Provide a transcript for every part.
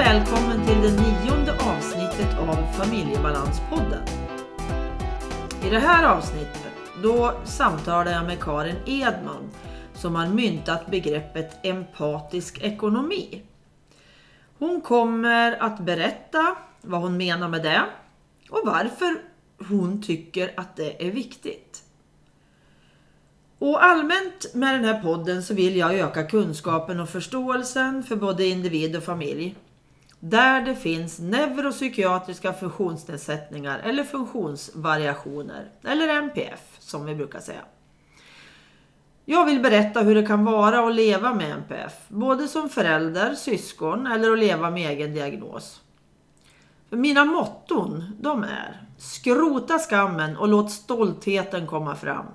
och välkommen till det 9:e avsnittet av familjebalanspodden. I det här avsnittet då samtalar jag med Karin Edman som har myntat begreppet empatisk ekonomi. Hon kommer att berätta vad hon menar med det och varför hon tycker att det är viktigt. Och allmänt med den här podden så vill jag öka kunskapen och förståelsen för både individ och familj. Där det finns neuropsykiatriska funktionsnedsättningar eller funktionsvariationer, eller NPF som vi brukar säga. Jag vill berätta hur det kan vara att leva med NPF, både som förälder, syskon eller att leva med egen diagnos. För mina motton, de är: skrota skammen och låt stoltheten komma fram.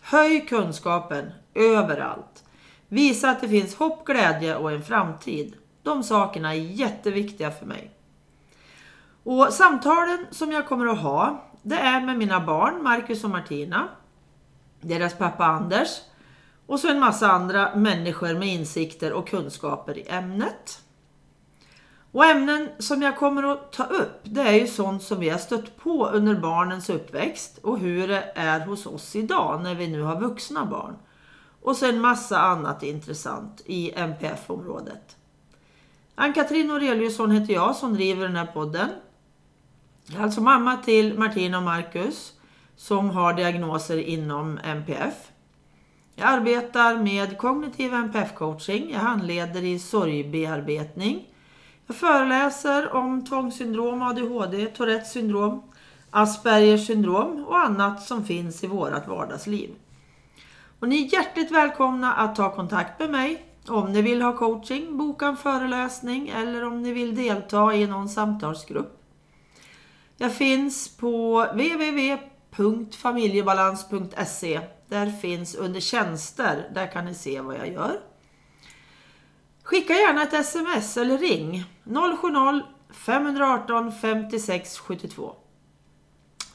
Höj kunskapen överallt. Visa att det finns hopp, glädje och en framtid. De sakerna är jätteviktiga för mig. Och samtalen som jag kommer att ha, det är med mina barn Markus och Martina, deras pappa Anders och så en massa andra människor med insikter och kunskaper i ämnet. Och ämnen som jag kommer att ta upp, det är ju sånt som vi har stött på under barnens uppväxt och hur det är hos oss idag när vi nu har vuxna barn. Och sen massa annat intressant i MPF-området. Ann-Katrin Oreljusson heter jag som driver den här podden. Jag är alltså mamma till Martin och Markus som har diagnoser inom MPF. Jag arbetar med kognitiv MPF-coaching, jag handleder i sorgbearbetning. Jag föreläser om tvångssyndrom, ADHD, Tourettes syndrom, Aspergers syndrom och annat som finns i vårat vardagsliv. Och ni är hjärtligt välkomna att ta kontakt med mig om ni vill ha coaching, boka en föreläsning eller om ni vill delta i någon samtalsgrupp. Jag finns på www.familjebalans.se. Där finns under tjänster, där kan ni se vad jag gör. Skicka gärna ett sms eller ring 070 518 56 72.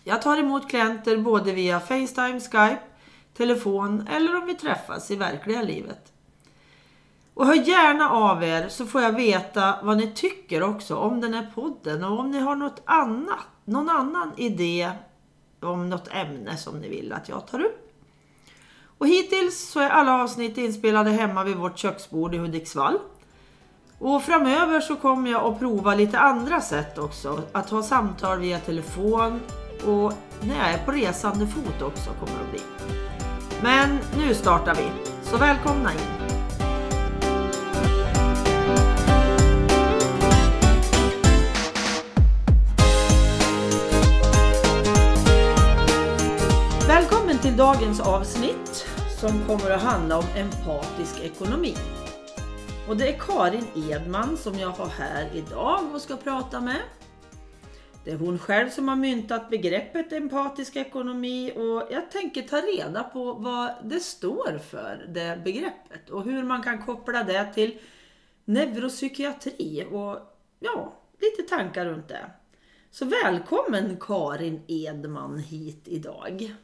Jag tar emot klienter både via FaceTime, Skype, telefon eller om vi träffas i verkliga livet. Och hör gärna av er så får jag veta vad ni tycker också om den här podden och om ni har något annat, någon annan idé om något ämne som ni vill att jag tar upp. Och hittills så är alla avsnitt inspelade hemma vid vårt köksbord i Hudiksvall. Och framöver så kommer jag att prova lite andra sätt också. Att ha samtal via telefon och när jag är på resande fot också kommer det att bli. Men nu startar vi. Så välkomna in! Till dagens avsnitt som kommer att handla om empatisk ekonomi. Och det är Karin Edman som jag har här idag och ska prata med. Det är hon själv som har myntat begreppet empatisk ekonomi och jag tänker ta reda på vad det står för det begreppet och hur man kan koppla det till neuropsykiatri och ja, lite tankar runt det. Så välkommen Karin Edman hit idag.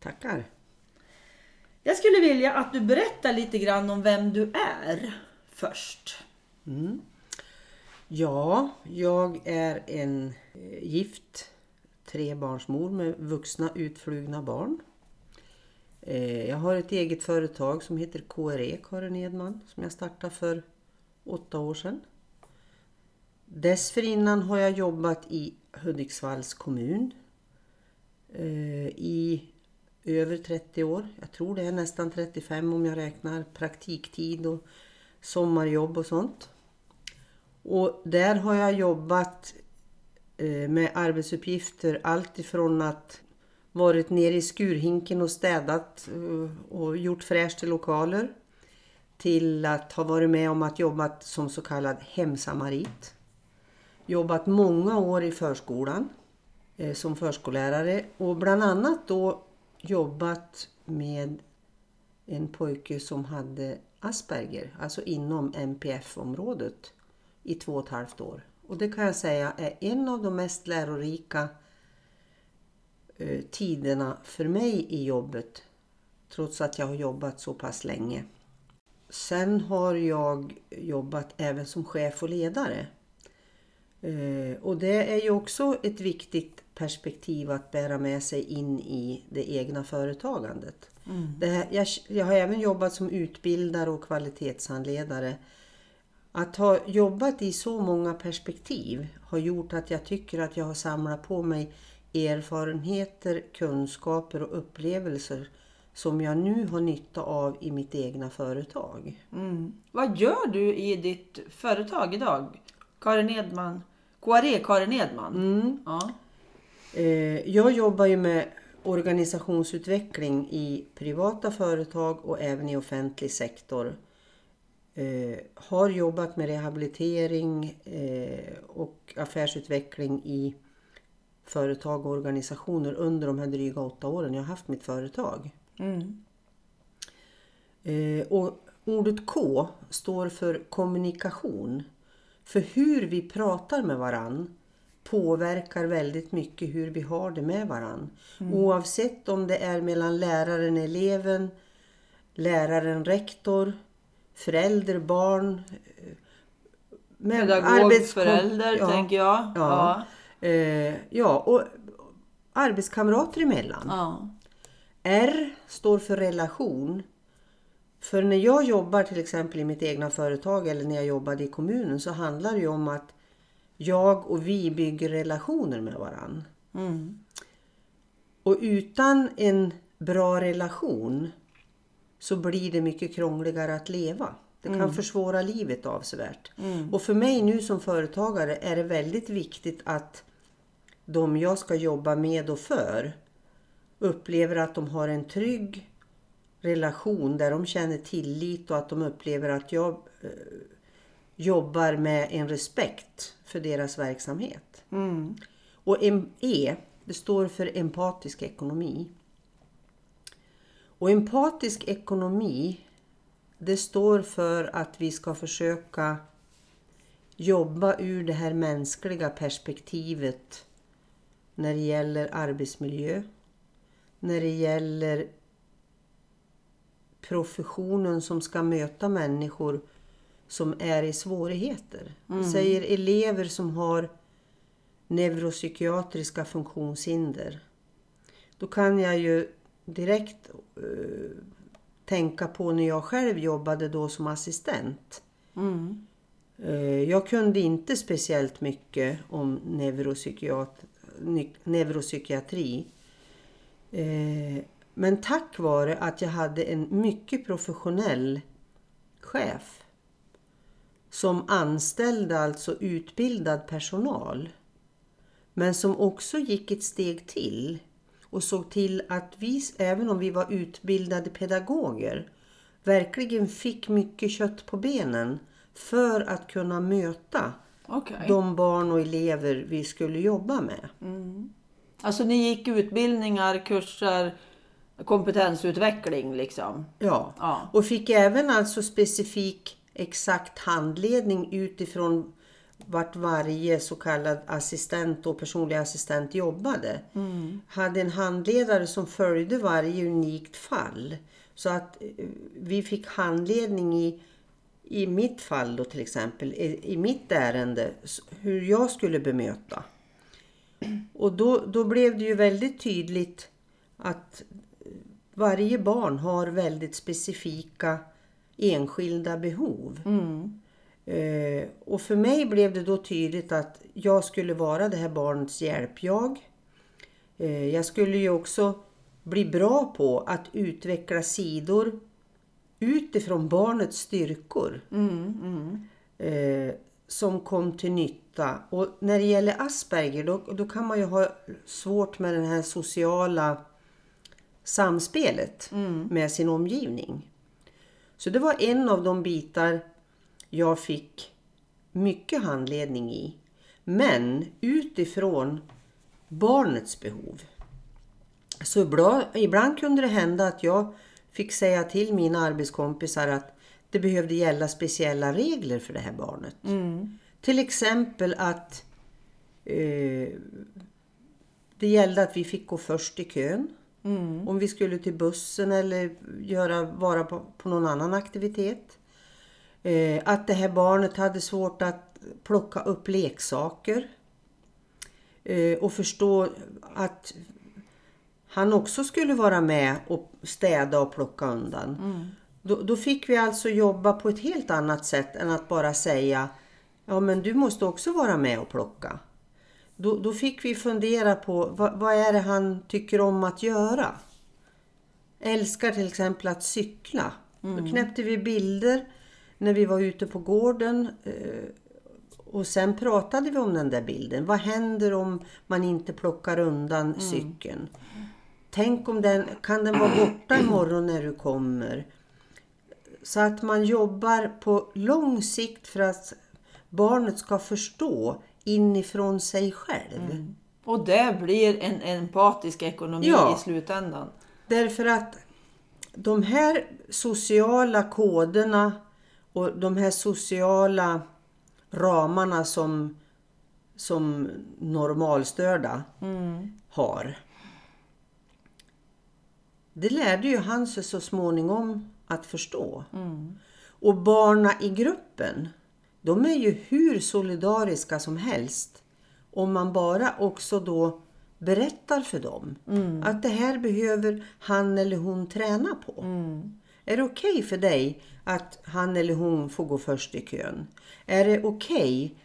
Tackar. Jag skulle vilja att du berättar lite grann om vem du är först. Ja, jag är en gift trebarnsmor med vuxna utflugna barn. Jag har ett eget företag som heter KRE, Karin Edman, som jag startade för 8 år sedan. Dessförinnan har jag jobbat i Hudiksvalls kommun i över 30 år. Jag tror det är nästan 35 om jag räknar praktiktid och sommarjobb och sånt. Och där har jag jobbat med arbetsuppgifter allt ifrån att varit nere i skurhinken och städat och gjort fräscht i lokaler till att ha varit med om att jobbat som så kallad hemsamarit. Jobbat många år i förskolan som förskollärare och bland annat då jobbat med en pojke som hade Asperger, alltså inom MPF-området i 2,5 år. Och det kan jag säga är en av de mest lärorika tiderna för mig i jobbet, trots att jag har jobbat så pass länge. Sen har jag jobbat även som chef och ledare Och det är ju också ett viktigt perspektiv att bära med sig in i det egna företagandet. Mm. Jag har även jobbat som utbildare och kvalitetshandledare. Att ha jobbat i så många perspektiv har gjort att jag tycker att jag har samlat på mig erfarenheter, kunskaper och upplevelser som jag nu har nytta av i mitt egna företag. Mm. Vad gör du i ditt företag idag? Karin Edman, KRE Karin Edman. Mm. Ja. Jag jobbar ju med organisationsutveckling i privata företag och även i offentlig sektor. Har jobbat med rehabilitering och affärsutveckling i företag och organisationer under de här dryga 8 åren jag har haft mitt företag. Mm. Och ordet K står för kommunikation. För hur vi pratar med varann påverkar väldigt mycket hur vi har det med varann. Mm. Oavsett om det är mellan läraren, eleven, läraren, rektor, förälder, barn, pedagogförälder, ja, tänker jag. Ja, ja. Ja, och arbetskamrater emellan. Ja. R står för relation. För när jag jobbar till exempel i mitt egna företag eller när jag jobbade i kommunen så handlar det ju om att jag och vi bygger relationer med varann. Mm. Och utan en bra relation så blir det mycket krångligare att leva. Det kan försvåra livet avsevärt. Mm. Och för mig nu som företagare är det väldigt viktigt att de jag ska jobba med och för upplever att de har en trygg relation där de känner tillit och att de upplever att jag jobbar med en respekt för deras verksamhet. Mm. Och E, det står för empatisk ekonomi. Och empatisk ekonomi, det står för att vi ska försöka jobba ur det här mänskliga perspektivet när det gäller arbetsmiljö, när det gäller professionen som ska möta människor som är i svårigheter. Mm. Vi säger elever som har neuropsykiatriska funktionshinder. Då kan jag ju direkt tänka på när jag själv jobbade då som assistent. Mm. Jag kunde inte speciellt mycket om neuropsykiatri. Men tack vare att jag hade en mycket professionell chef som anställde alltså utbildad personal. Men som också gick ett steg till. Och såg till att vi, även om vi var utbildade pedagoger, verkligen fick mycket kött på benen. För att kunna möta de barn och elever vi skulle jobba med. Mm. Alltså ni gick utbildningar, kurser, kompetensutveckling liksom. Ja. Och fick även alltså specifik exakt handledning utifrån vart varje så kallad assistent och personlig assistent jobbade. Mm. Hade en handledare som följde varje unikt fall. Så att vi fick handledning i mitt fall då till exempel, i mitt ärende, hur jag skulle bemöta. Och då blev det ju väldigt tydligt att varje barn har väldigt specifika enskilda behov. Mm. Och för mig blev det då tydligt att jag skulle vara det här barnets hjälpjag. Jag skulle ju också bli bra på att utveckla sidor utifrån barnets styrkor. Som kom till nytta. Och när det gäller Asperger då kan man ju ha svårt med det här sociala samspelet med sin omgivning. Så det var en av de bitar jag fick mycket handledning i. Men utifrån barnets behov. Så ibland kunde det hända att jag fick säga till mina arbetskompisar att det behövde gälla speciella regler för det här barnet. Mm. Till exempel att det gällde att vi fick gå först i kön. Mm. Om vi skulle till bussen eller vara på någon annan aktivitet. Att det här barnet hade svårt att plocka upp leksaker och förstå att han också skulle vara med och städa och plocka undan. Mm. Då fick vi alltså jobba på ett helt annat sätt än att bara säga ja men du måste också vara med och plocka. Då fick vi fundera på vad är det han tycker om att göra. Älskar till exempel att cykla. Då knäppte vi bilder när vi var ute på gården och sen pratade vi om den där bilden. Vad händer om man inte plockar undan cykeln? Tänk om kan den vara borta imorgon när du kommer? Så att man jobbar på lång sikt för att barnet ska förstå inifrån sig själv. Mm. Och det blir en empatisk ekonomi i slutändan. Därför att de här sociala koderna och de här sociala ramarna som normalstörda har. Det lärde ju han sig så småningom att förstå. Mm. Och barna i gruppen, de är ju hur solidariska som helst. Om man bara också då berättar för dem att det här behöver han eller hon träna på. Mm. Är det okej för dig att han eller hon får gå först i kön? Är det okej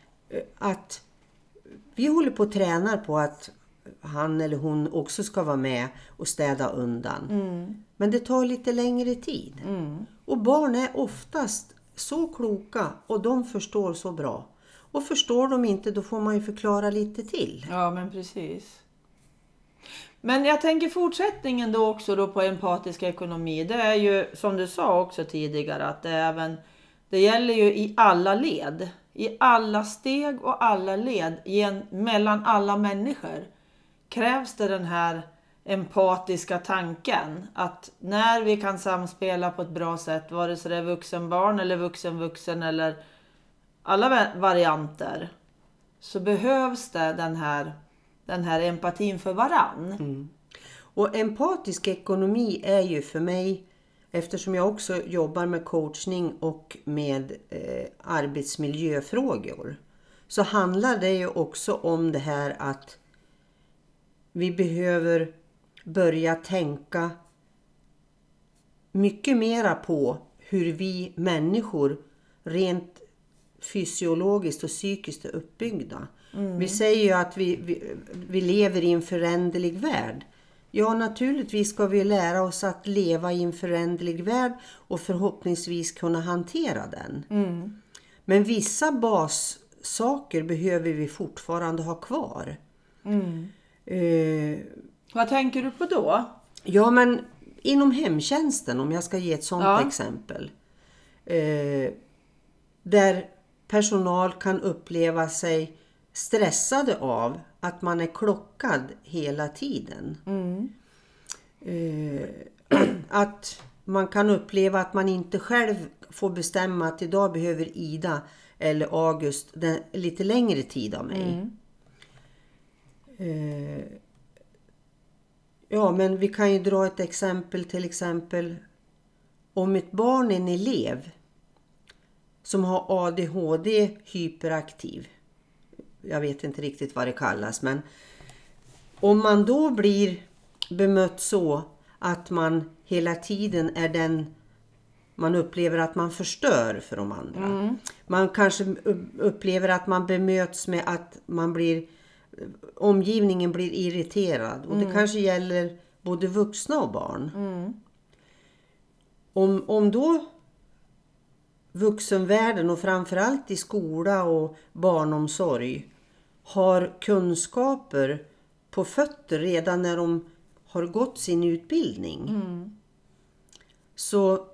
att vi håller på och tränar på att han eller hon också ska vara med och städa undan? Mm. Men det tar lite längre tid. Mm. Och barn är oftast så kloka och de förstår så bra. Och förstår de inte, då får man ju förklara lite till. Ja, men precis. Men jag tänker fortsättningen då också då på empatisk ekonomi. Det är ju som du sa också tidigare att det gäller ju i alla led. I alla steg och alla led mellan alla människor krävs det den här empatiska tanken. Att när vi kan samspela på ett bra sätt, vare sig det är vuxenbarn eller vuxen eller alla varianter, så behövs det den här empatin för varann. Mm. Och empatisk ekonomi är ju för mig, eftersom jag också jobbar med coachning och med arbetsmiljöfrågor, så handlar det ju också om det här att vi behöver börja tänka mycket mera på hur vi människor rent fysiologiskt och psykiskt är uppbyggda. Mm. Vi säger ju att vi lever i en föränderlig värld. Ja, naturligtvis ska vi lära oss att leva i en föränderlig värld och förhoppningsvis kunna hantera den. Mm. Men vissa bassaker behöver vi fortfarande ha kvar. Mm. Vad tänker du på då? Ja, men inom hemtjänsten, om jag ska ge ett sånt exempel. Där personal kan uppleva sig stressade av att man är klockad hela tiden. Mm. Att man kan uppleva att man inte själv får bestämma att idag behöver Ida eller August lite längre tid av mig. Mm. Ja, men vi kan ju dra ett exempel, till exempel om ett barn är en elev som har ADHD hyperaktiv. Jag vet inte riktigt vad det kallas, men om man då blir bemött så att man hela tiden är den man upplever att man förstör för de andra. Mm. Man kanske upplever att man bemöts med att omgivningen blir irriterad. Och det kanske gäller både vuxna och barn. Mm. Om då vuxenvärlden och framförallt i skola och barnomsorg har kunskaper på fötter redan när de har gått sin utbildning, så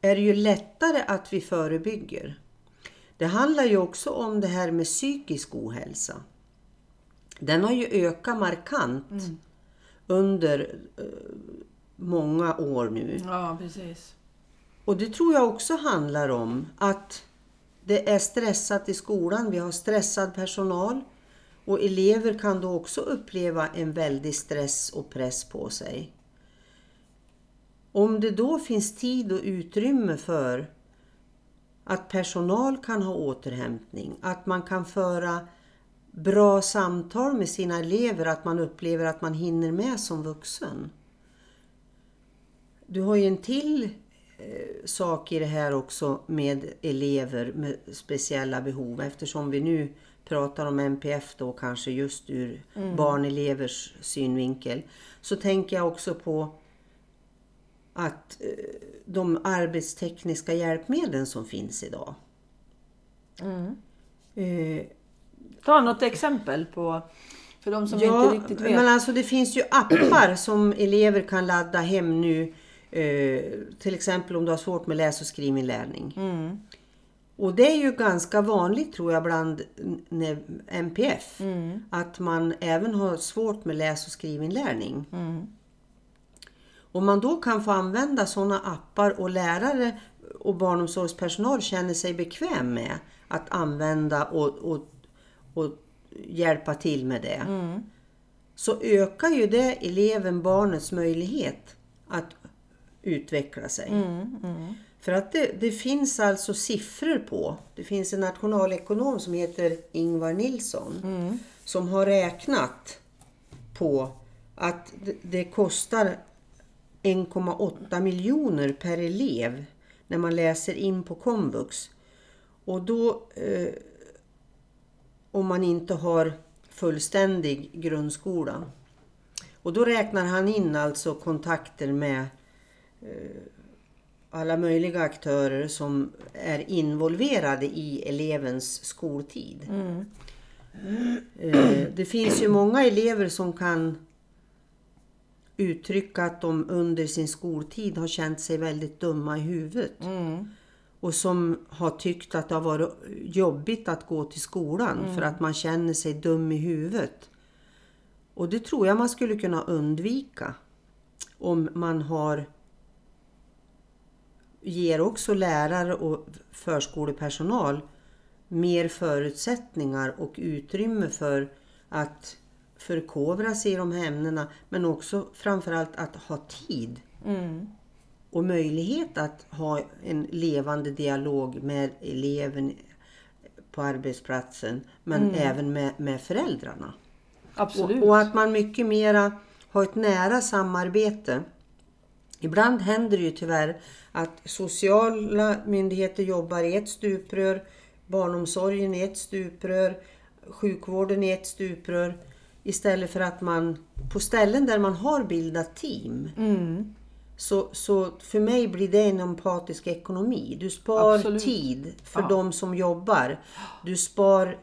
är det ju lättare att vi förebygger. Det handlar ju också om det här med psykisk ohälsa. Den har ju ökat markant under många år nu. Ja, precis. Och det tror jag också handlar om att det är stressat i skolan. Vi har stressad personal. Och elever kan då också uppleva en väldig stress och press på sig. Om det då finns tid och utrymme för Att personal kan ha återhämtning. Att man kan föra bra samtal med sina elever. Att man upplever att man hinner med som vuxen. Du har ju en till sak i det här också med elever med speciella behov. Eftersom vi nu pratar om MPF då kanske just ur barnelevers synvinkel. Så tänker jag också på att de arbetstekniska hjälpmedlen som finns idag. Ta något exempel på för de som inte riktigt vet. Men alltså det finns ju appar som elever kan ladda hem nu. Till exempel om du har svårt med läs- och skrivinlärning. Och det är ju ganska vanligt tror jag bland MPF. Att man även har svårt med läs- och skrivinlärning. Om man då kan få använda sådana appar och lärare och barnomsorgspersonal känner sig bekväm med att använda och hjälpa till med det. Så ökar ju det eleven, barnets möjlighet att utveckla sig. För att det finns alltså siffror på. Det finns en nationalekonom som heter Ingvar Nilsson. Som har räknat på att det kostar 1,8 miljoner per elev när man läser in på Komvux. Och då om man inte har fullständig grundskola. Och då räknar han in alltså kontakter med alla möjliga aktörer som är involverade i elevens skoltid. Det finns ju många elever som kan uttrycka att de under sin skoltid har känt sig väldigt dumma i huvudet. Och som har tyckt att det har varit jobbigt att gå till skolan. För att man känner sig dum i huvudet. Och det tror jag man skulle kunna undvika. Om man ger också lärare och förskolepersonal mer förutsättningar och utrymme för att förkovra sig i de här ämnena. Men också framförallt att ha tid. Och möjlighet att ha en levande dialog med eleven på arbetsplatsen. Men även med föräldrarna. Absolut. Och att man mycket mera har ett nära samarbete. Ibland händer det ju tyvärr att sociala myndigheter jobbar i ett stuprör. Barnomsorgen i ett stuprör. Sjukvården i ett stuprör. Istället för att man på ställen där man har bildat team. Så för mig blir det en empatisk ekonomi. Du spar tid för de som jobbar. Du spar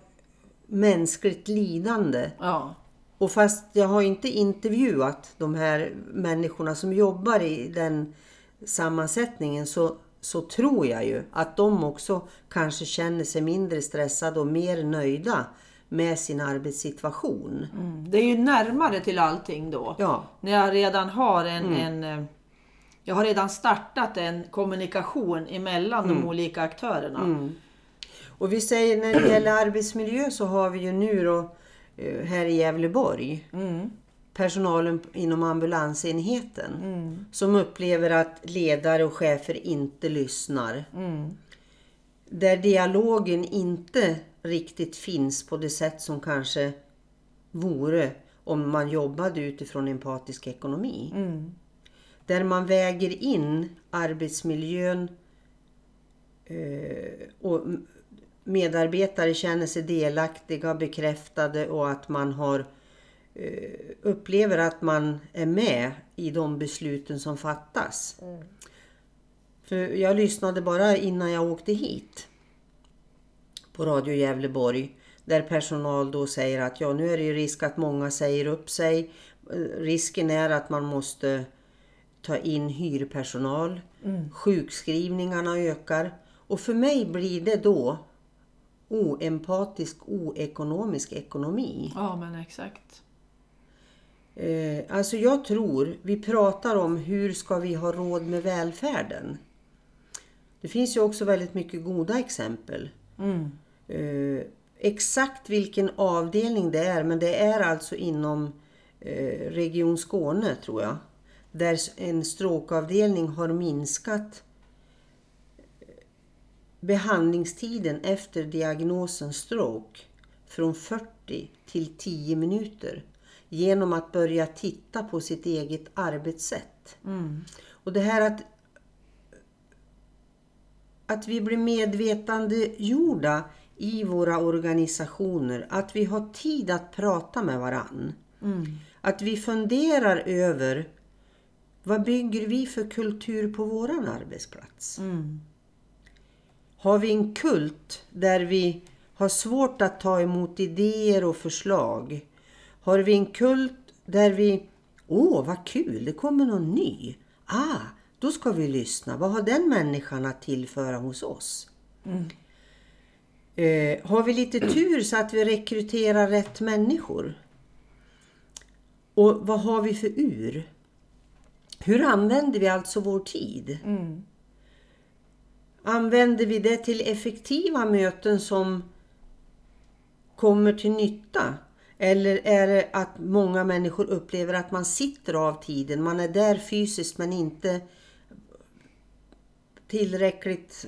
mänskligt lidande. Och fast jag har inte intervjuat de här människorna som jobbar i den sammansättningen så tror jag ju att de också kanske känner sig mindre stressade och mer nöjda med sin arbetssituation. Det är ju närmare till allting då. När jag redan har jag har redan startat en kommunikation emellan de olika aktörerna. Och vi säger när det gäller arbetsmiljö så har vi ju nu då här i Gävleborg personalen inom ambulansenheten som upplever att ledare och chefer inte lyssnar. Där dialogen inte riktigt finns på det sätt som kanske vore om man jobbade utifrån empatisk ekonomi. Där man väger in arbetsmiljön och medarbetare känner sig delaktiga, bekräftade och att man upplever att man är med i de besluten som fattas. För jag lyssnade bara innan jag åkte hit på Radio Gävleborg där personal då säger att nu är det ju risk att många säger upp sig. Risken är att man måste ta in hyrpersonal. Sjukskrivningarna ökar. Och för mig blir det då oempatisk, oekonomisk ekonomi. Ja, men exakt. Alltså jag tror, vi pratar om hur ska vi ha råd med välfärden. Det finns ju också väldigt mycket goda exempel. Exakt vilken avdelning det är, men det är alltså inom Region Skåne tror jag. Där en stråkavdelning har minskat behandlingstiden efter diagnosen stroke från 40 till 10 minuter genom att börja titta på sitt eget arbetssätt. Mm. Och det här att vi blir medvetandegjorda i våra organisationer, att vi har tid att prata med varann. Mm. Att vi funderar över vad bygger vi för kultur på våran arbetsplats. Mm. Har vi en kult där vi har svårt att ta emot idéer och förslag? Har vi en kult där vi, vad kul, det kommer någon ny. Då ska vi lyssna. Vad har den människan att tillföra hos oss? Mm. Har vi lite tur så att vi rekryterar rätt människor? Och vad har vi för ur? Hur använder vi alltså vår tid? Mm. Använder vi det till effektiva möten som kommer till nytta? Eller är det att många människor upplever att man sitter av tiden? Man är där fysiskt men inte tillräckligt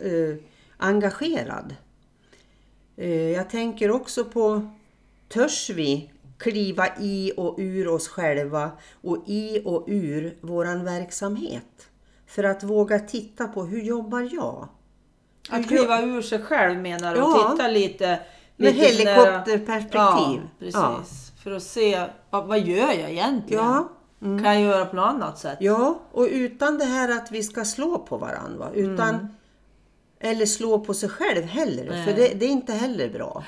engagerad. Jag tänker också på, törs vi kliva i och ur oss själva och i och ur våran verksamhet? För att våga titta på, hur jobbar jag? Att kliva ur sig själv menar du? Ja. Och titta lite... Med helikopterperspektiv. Ja, precis. Ja. För att se, vad gör jag egentligen? Ja. Mm. Kan jag göra på något annat sätt? Ja, och utan det här att vi ska slå på varandra. Utan, eller slå på sig själv heller. Nej. För det är inte heller bra.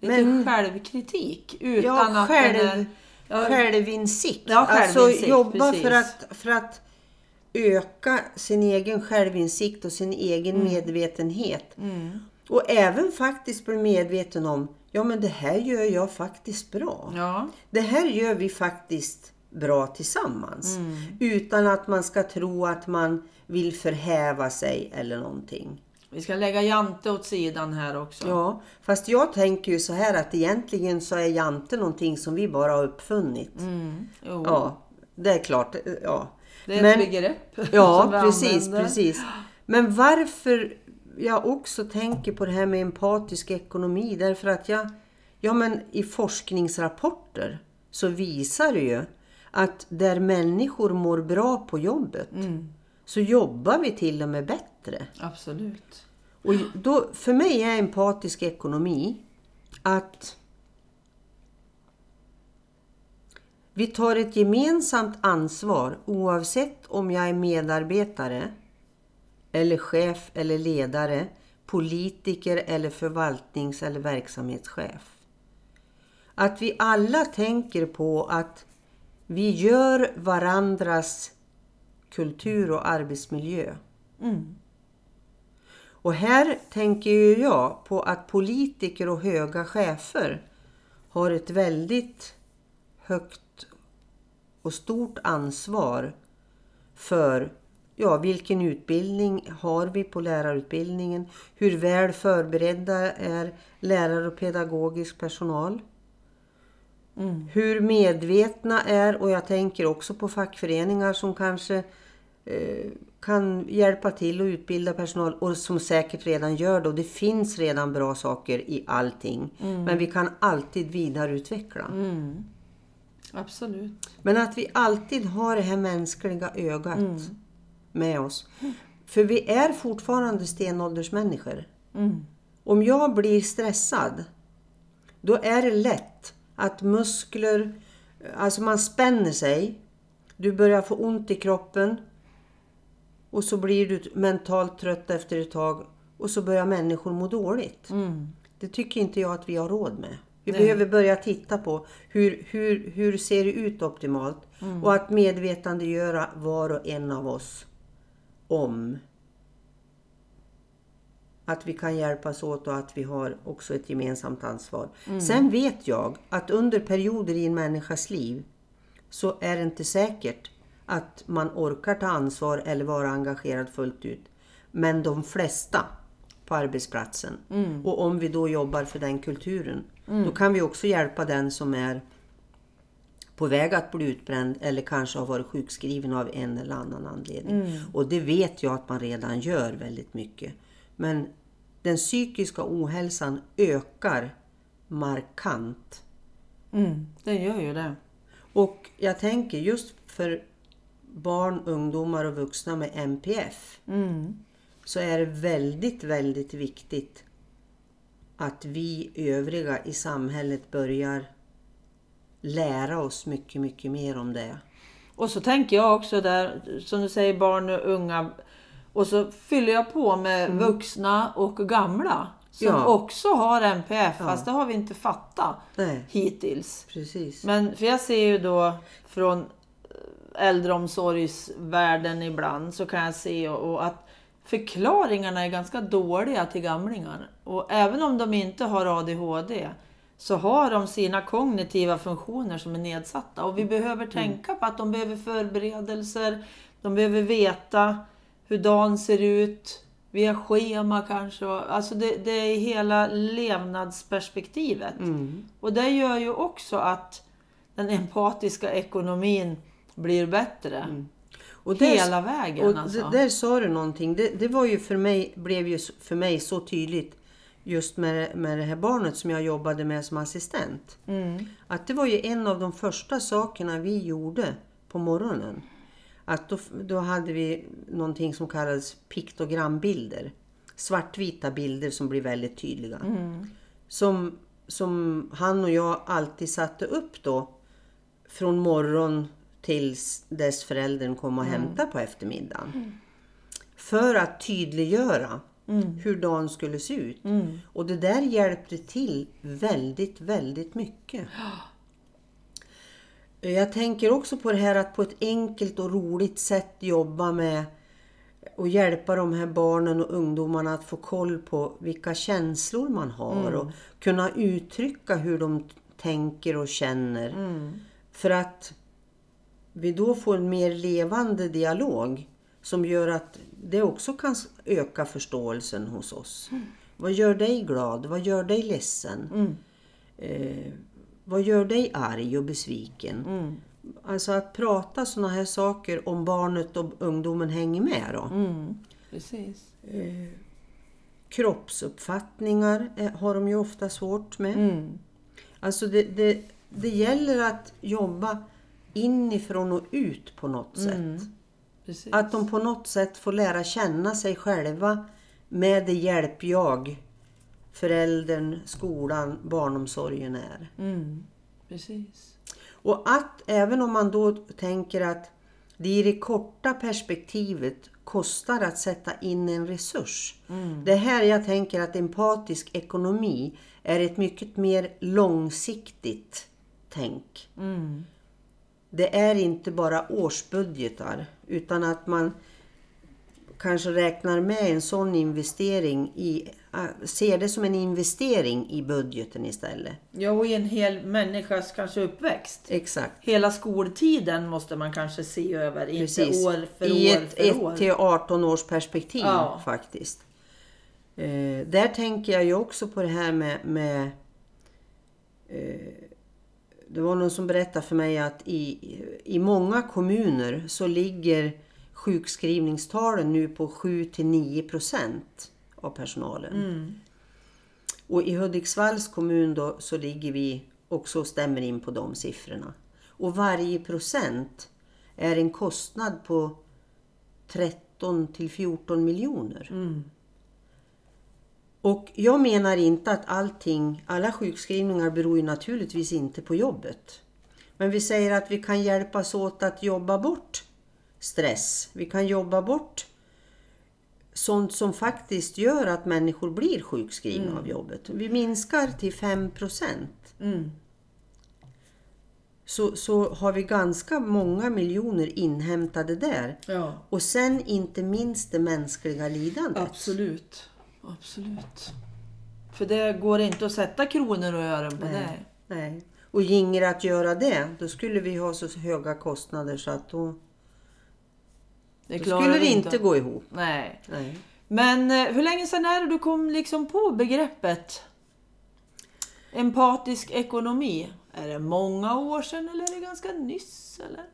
Lite självkritik. Utan självinsikt. Ja, självinsikt. Alltså jobba för att öka sin egen självinsikt och sin egen medvetenhet. Mm. Och även faktiskt bli medveten om, ja men det här gör jag faktiskt bra. Ja. Det här gör vi faktiskt bra tillsammans. Mm. Utan att man ska tro att man vill förhäva sig eller någonting. Vi ska lägga Jante åt sidan här också. Ja, fast jag tänker ju så här att egentligen så är Jante någonting som vi bara har uppfunnit. Mm. Ja, det är klart. Ja. Det är ett begrepp. Ja, precis. Men varför... Jag också tänker på det här med empatisk ekonomi, därför att men i forskningsrapporter så visar det ju att där människor mår bra på jobbet så jobbar vi till och med bättre. Absolut. Och då, för mig är empatisk ekonomi att vi tar ett gemensamt ansvar oavsett om jag är medarbetare eller chef eller ledare, politiker eller förvaltnings- eller verksamhetschef. Att vi alla tänker på att vi gör varandras kultur och arbetsmiljö. Mm. Och här tänker ju jag på att politiker och höga chefer har ett väldigt högt och stort ansvar för vilken utbildning har vi på lärarutbildningen? Hur väl förberedda är lärare och pedagogisk personal? Mm. Hur medvetna är, och jag tänker också på fackföreningar som kanske kan hjälpa till att utbilda personal och som säkert redan gör det. Och det finns redan bra saker i allting. Mm. Men vi kan alltid vidareutveckla. Mm. Absolut. Men att vi alltid har det här mänskliga ögat. Mm. Med oss. För vi är fortfarande stenåldersmänniskor. Mm. Om jag blir stressad, då är det lätt att muskler, alltså man spänner sig, du börjar få ont i kroppen och så blir du mentalt trött efter ett tag och så börjar människor må dåligt. Mm. Det tycker inte jag att vi har råd med. Vi behöver börja titta på hur ser det ut optimalt och att medvetandegöra var och en av oss om att vi kan hjälpas åt och att vi har också ett gemensamt ansvar. Mm. Sen vet jag att under perioder i en människas liv så är det inte säkert att man orkar ta ansvar eller vara engagerad fullt ut. Men de flesta på arbetsplatsen. Mm. Och om vi då jobbar för den kulturen, då kan vi också hjälpa den som är på väg att bli utbränd eller kanske har varit sjukskriven av en eller annan anledning. Mm. Och det vet jag att man redan gör väldigt mycket. Men den psykiska ohälsan ökar markant. Mm, det gör ju det. Och jag tänker just för barn, ungdomar och vuxna med MPF. Mm. Så är det väldigt, väldigt viktigt att vi övriga i samhället börjar lära oss mycket, mycket mer om det. Och så tänker jag också där, som du säger, barn och unga. Och så fyller jag på med vuxna och gamla som också har NPF. Ja. Fast det har vi inte fattat hittills. Precis. Men för jag ser ju då från äldreomsorgsvärlden ibland, så kan jag se och att förklaringarna är ganska dåliga till gamlingar. Och även om de inte har ADHD så har de sina kognitiva funktioner som är nedsatta. Och vi behöver tänka på att de behöver förberedelser. De behöver veta hur dagen ser ut. Via schema kanske. Alltså det är hela levnadsperspektivet. Mm. Och det gör ju också att den empatiska ekonomin blir bättre. Mm. Och hela vägen. Och alltså. Där sa du någonting. Det var ju för mig, blev ju för mig så tydligt. Just med det här barnet som jag jobbade med som assistent. Mm. Att det var ju en av de första sakerna vi gjorde på morgonen. Att då hade vi någonting som kallades piktogrambilder. Svartvita bilder som blir väldigt tydliga. Mm. Som han och jag alltid satte upp då. Från morgon tills dess föräldern kom och hämtade på eftermiddagen. Mm. För att tydliggöra hur dagen skulle se ut. Mm. Och det där hjälpte till väldigt, väldigt mycket. Jag tänker också på det här att på ett enkelt och roligt sätt jobba med och hjälpa de här barnen och ungdomarna att få koll på vilka känslor man har och kunna uttrycka hur de tänker och känner. Mm. För att vi då får en mer levande dialog som gör att det också kan öka förståelsen hos oss. Mm. Vad gör dig glad? Vad gör dig ledsen? Mm. Vad gör dig arg och besviken? Mm. Alltså att prata såna här saker om barnet och ungdomen hänger med då. Mm. Precis. Kroppsuppfattningar har de ju ofta svårt med. Mm. Alltså det gäller att jobba inifrån och ut på något sätt. Precis. Att de på något sätt får lära känna sig själva med det hjälp jag, föräldern, skolan, barnomsorgen är. Mm. Precis. Och att även om man då tänker att det i det korta perspektivet kostar att sätta in en resurs. Mm. Det här jag tänker att empatisk ekonomi är ett mycket mer långsiktigt tänk. Mm. Det är inte bara årsbudgetar utan att man kanske räknar med en sån investering i, ser det som en investering i budgeten istället. Ja, och i en hel människas kanske uppväxt. Exakt. Hela skoltiden måste man kanske se över, inte år för i år för ett år. I ett till 18 års perspektiv faktiskt. Där tänker jag ju också på det här med det var någon som berättade för mig att i många kommuner så ligger sjukskrivningstalen nu på 7-9% av personalen. Mm. Och i Hudiksvalls kommun då så ligger vi också och stämmer in på de siffrorna. Och varje procent är en kostnad på 13-14 miljoner. Mm. Och jag menar inte att alla sjukskrivningar beror ju naturligtvis inte på jobbet. Men vi säger att vi kan hjälpas åt att jobba bort stress. Vi kan jobba bort sånt som faktiskt gör att människor blir sjukskrivna av jobbet. Vi minskar till 5%. Mm. Så har vi ganska många miljoner inhämtade där. Ja. Och sen inte minst det mänskliga lidandet. Absolut. Absolut. För det går inte att sätta kronor och ören på det. Nej. Och ginger att göra det, då skulle vi ha så höga kostnader så att då skulle det inte gå ihop. Nej. Men hur länge sedan är det du kom liksom på begreppet empatisk ekonomi? Är det många år sedan eller är det ganska nyss? Eller?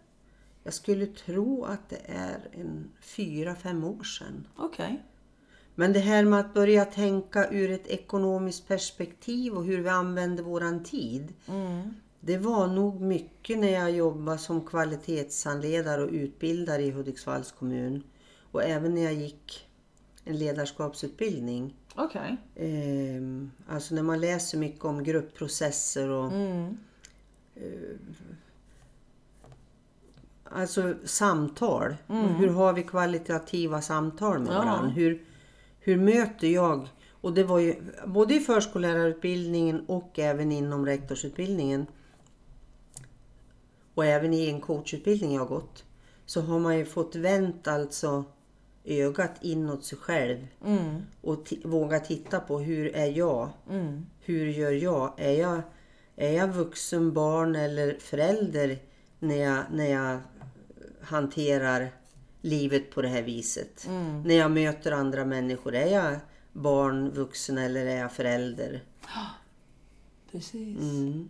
Jag skulle tro att det är 4-5 år sedan. Okej. Men det här med att börja tänka ur ett ekonomiskt perspektiv och hur vi använder våran tid. Mm. Det var nog mycket när jag jobbade som kvalitetshandledare och utbildare i Hudiksvalls kommun. Och även när jag gick en ledarskapsutbildning. Okej. Okay. Alltså när man läser mycket om gruppprocesser och... Mm. Alltså samtal. Mm. Hur har vi kvalitativa samtal med varandra? Hur möter jag? Och det var ju både i förskollärarutbildningen och även inom rektorsutbildningen. Och även i en coachutbildning jag har gått. Så har man ju fått vänt alltså ögat inåt sig själv. Mm. Och våga titta på hur är jag? Mm. Hur gör jag? Är jag vuxen, barn eller förälder när jag hanterar livet på det här viset? Mm. När jag möter andra människor, är jag barn, vuxen eller är jag förälder? Precis. Mm.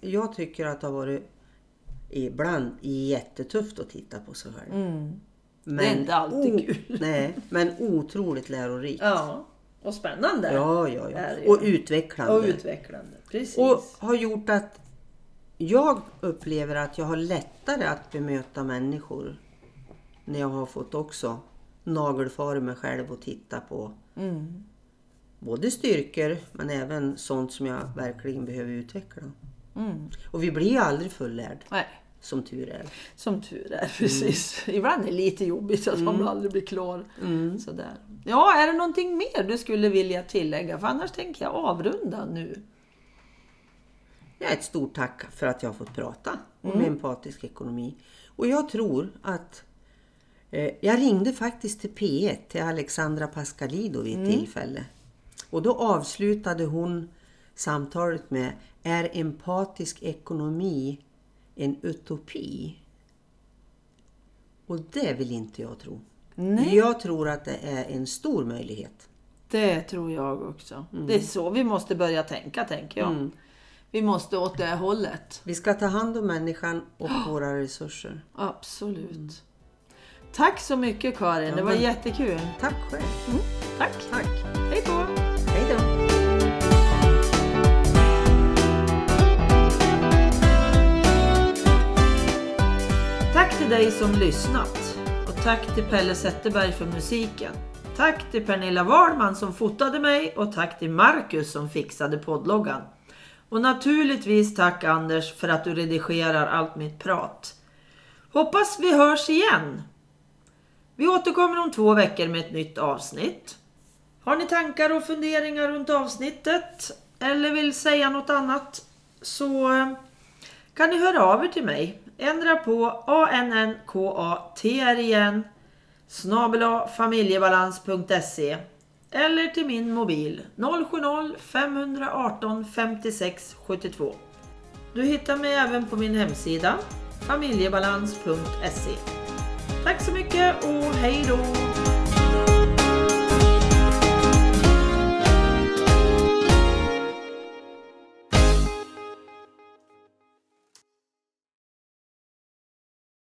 Jag tycker att det har varit ibland jättetufft att titta på sig själv. Mm. Men det är inte alltid kul. Nej, men otroligt lärorikt. Ja. Och spännande. Ja. Och utvecklande. Precis. Och har gjort att jag upplever att jag har lättare att bemöta människor när jag har fått också nagelfara mig själv och titta på både styrkor men även sånt som jag verkligen behöver utveckla. Mm. Och vi blir aldrig fullärd. Nej. Som tur är. Precis. Mm. Ibland är det lite jobbigt att man aldrig blir klar. Mm. Sådär. Ja, är det någonting mer du skulle vilja tillägga? För annars tänker jag avrunda nu. Ja, ett stort tack för att jag har fått prata om empatisk ekonomi. Och jag tror att... jag ringde faktiskt till P1, till Alexandra Pascalido vid ett tillfälle. Och då avslutade hon samtalet med: är empatisk ekonomi en utopi? Och det vill inte jag tro. Nej. Jag tror att det är en stor möjlighet. Det tror jag också. Mm. Det är så vi måste börja tänka, tänker jag. Mm. Vi måste åt det hållet. Vi ska ta hand om människan och våra resurser. Absolut. Mm. Tack så mycket, Karin. Det var jättekul. Tack själv. Mm. Tack. Hej då. Hej då. Tack till dig som lyssnat. Och tack till Pelle Zetterberg för musiken. Tack till Pernilla Wahlman som fotade mig. Och tack till Markus som fixade poddloggan. Och naturligtvis tack, Anders, för att du redigerar allt mitt prat. Hoppas vi hörs igen. Vi återkommer om 2 veckor med ett nytt avsnitt. Har ni tankar och funderingar runt avsnittet eller vill säga något annat, så kan ni höra av er till mig. Ändra på annkatrin@familjebalans.se eller till min mobil 070 518 56 72. Du hittar mig även på min hemsida familjebalans.se. Tack så mycket och hej då!